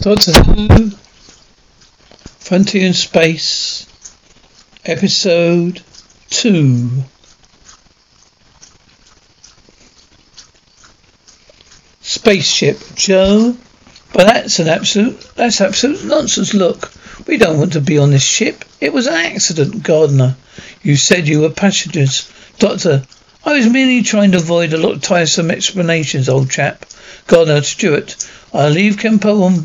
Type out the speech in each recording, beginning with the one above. Doctor Who, Frontier in Space, Episode 2. Spaceship Joe, but that's absolute nonsense. Look, we don't want to be on this ship. It was an accident, Gardner. You said you were passengers, Doctor. I was merely trying to avoid a lot of tiresome explanations, old chap. Gardner, Stewart, I'll leave Kemp on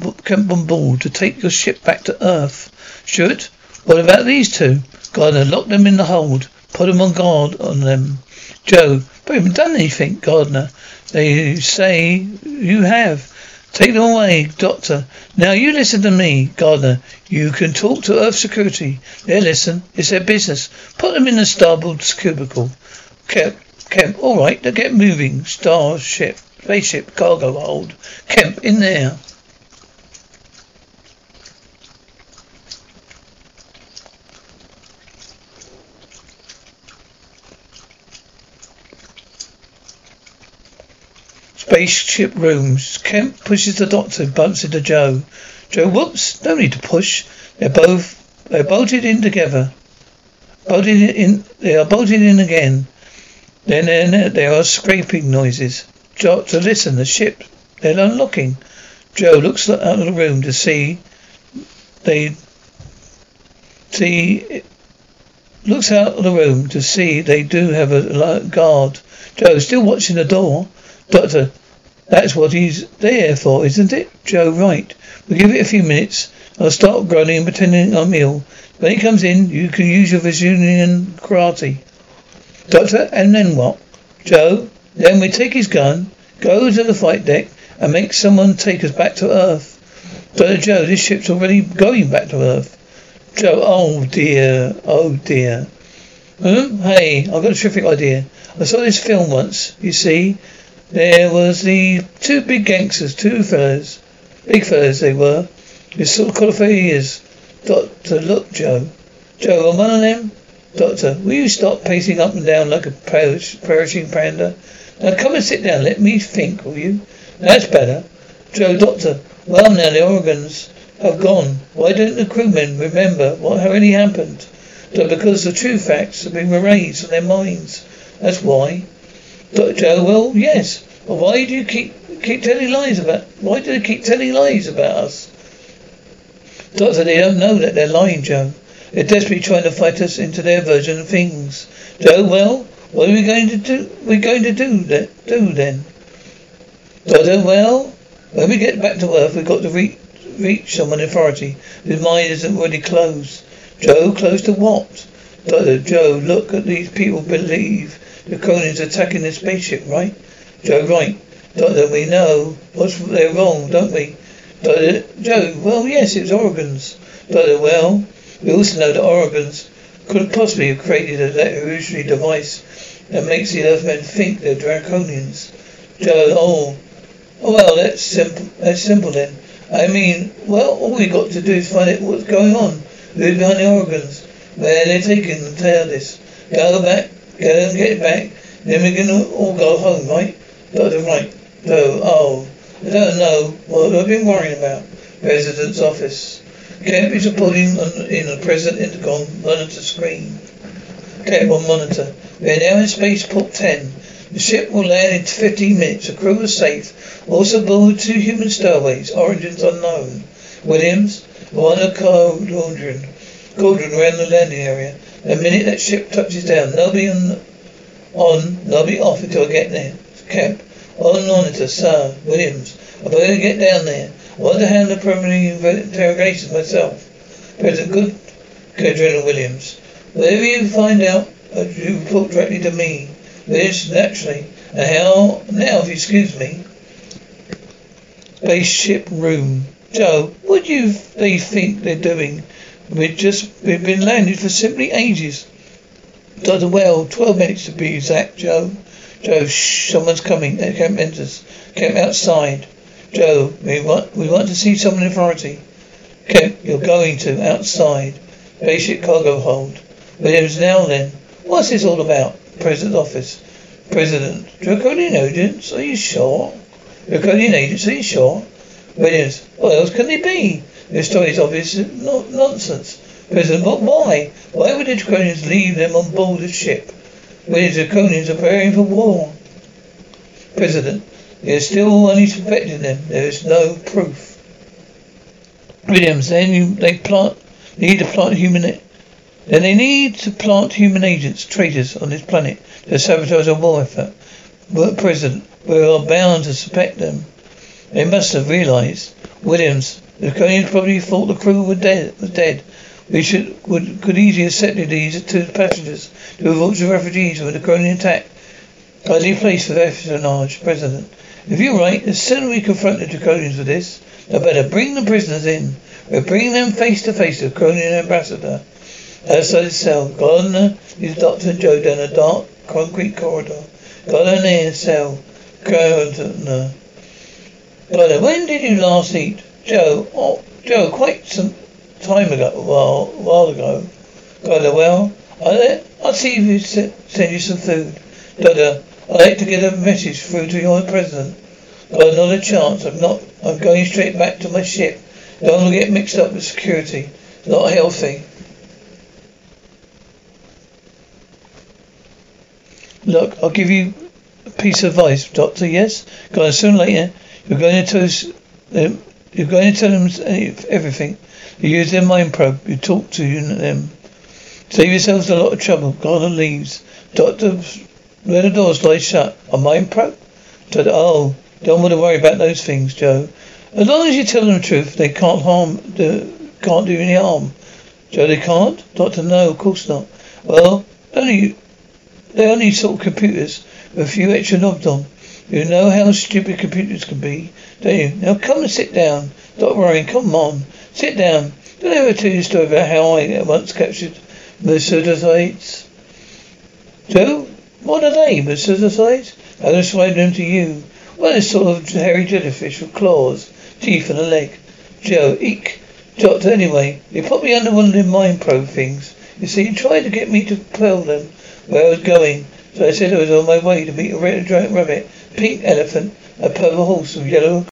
board to take your ship back to Earth. Stewart, what about these two? Gardner, lock them in the hold. Put them on guard on them. Joe, but you haven't done anything, Gardner. They say you have. Take them away, Doctor. Now you listen to me, Gardner. You can talk to Earth security. They listen. It's their business. Put them in the starboard cubicle. Kemp, all right, now get moving. Spaceship, cargo hold. Kemp, in there. Spaceship rooms. Kemp pushes the Doctor, bumps into Joe. Joe, whoops, no need to push. They're bolted in together. They are bolted in again. Then there are scraping noises. Doctor, listen, the ship, they're unlocking. Joe looks out of the room to see they do have a guard. Joe, still watching the door. Doctor, that's what he's there for, isn't it? Joe, right. We'll give it a few minutes. I'll start groaning and pretending I'm ill. When he comes in, you can use your Vesuvian karate. Doctor, and then what? Joe, then we take his gun, go to the flight deck, and make someone take us back to Earth. Doctor, Joe, this ship's already going back to Earth. Joe, oh dear. Hey, I've got a terrific idea. I saw this film once, you see. There was the two big gangsters, big fellas they were. You sort of caught for years. Doctor, look, Joe, I'm one of them. Doctor, will you stop pacing up and down like a perishing panda? Now come and sit down, let me think, will you? That's better. Joe, Doctor, well now the organs have gone. Why don't the crewmen remember what really happened? Doctor, because the true facts have been erased from their minds. That's why. Doctor, Joe, well, yes. But why do you keep telling lies about us? Doctor, they don't know that they're lying, Joe. They're desperately trying to fight us into their version of things. Joe, well, what are we going to do? We're going to do then. Doctor, well, when we get back to Earth, we've got to reach someone in authority whose mind isn't really closed. Joe, close to what? Doctor, Joe, look at these people. Believe the Draconians attacking the spaceship, right? Joe, right. Doctor, we know what's they're wrong, don't we? Doctor, Joe, well, yes, it was Ogron's. Doctor, well. We also know that Ogron's could possibly have created an illusory device that makes the Earthmen think they're Draconians. Joe, well, that's simple then. I mean, well, all we got to do is find out what's going on. Who's behind the Ogron's? Where they're taking the TARDIS. Get back, then we can all go home, right? Doctor, right. Joe, I don't know what I've been worrying about. President's office. Kemp is reporting in the present intercom monitor screen. Kemp on monitor. We are now in spaceport 10. The ship will land in 15 minutes. The crew is safe. Also aboard two human stairways. Origins unknown. Williams, one of Cauldron around the landing area. The minute that ship touches down, they'll be on, they'll be off until I get there. Kemp, on monitor, sir. Williams, I'm going to get down there. I want to handle preliminary interrogations myself. President Good, General Williams. Whatever you find out, you report directly to me. This, naturally. Now, if you excuse me. Spaceship room. Joe, what do they think they're doing? We've been landed for simply ages. Doctor, well, 12 minutes to be exact, Joe. Joe, shh, someone's coming. Kemp enters. Kemp outside. Joe, we want to see someone in authority. Kemp, you're going to outside. Basic cargo hold. Williams now then. What's this all about? President's office. President. Draconian agents, are you sure? Draconian agents, are you sure? Williams. What else can they be? This story is obviously nonsense. President, but why? Why would the Draconians leave them on board the ship? Williams, Draconians are preparing for war. President. They are still only suspecting them. There is no proof. Williams, they need to plant human agents, traitors, on this planet to sabotage a war effort. But President, we are bound to suspect them. They must have realised. Williams, the Draconians probably thought the crew were dead. We could easily have accepted these two passengers to evoke the refugees with a Draconian attack. Highly placed for espionage, President. If you're right, the sooner we confront the Draconians with this, the better. Bring the prisoners in. We're bringing them face to face with the Draconian ambassador. Outside the cell, Gardner is Doctor and Joe down a dark concrete corridor. Gardner near the cell. Gardner, when did you last eat? Joe. Oh, Joe, quite some time ago. A while ago. Gardner, well, I'll see if you send you some food. Doctor, I'd like to get a message through to your president. Gardner, not a chance. I'm going straight back to my ship. Don't get mixed up with security. Not healthy. Look, I'll give you a piece of advice, Doctor, yes? Guys, sooner or later, you're going to tell them everything. You use their mind probe. You talk to them. Save yourselves a lot of trouble. Gardner leaves. Doctor, when the door slides shut, a mind probe? Doctor, oh, don't want to worry about those things, Joe. As long as you tell them the truth, they can't do any harm. Joe, they can't? Doctor, no, of course not. Well, they only sort of computers with a few extra knobs on. You know how stupid computers can be, don't you? Now come and sit down. Stop worrying. Come on. Sit down. Did I ever tell you a story about how I once captured Mercedes-Benz? Joe, what are they, Mercedes-Benz? I described them to you. Well, they're sort of hairy jellyfish with claws, teeth and a leg. Joe, eek. Doctor, anyway, they put me under one of them mind probe things. You see, you tried to get me to tell them where I was going, so I said I was on my way to meet a red giant rabbit, pink elephant, a purple horse with yellow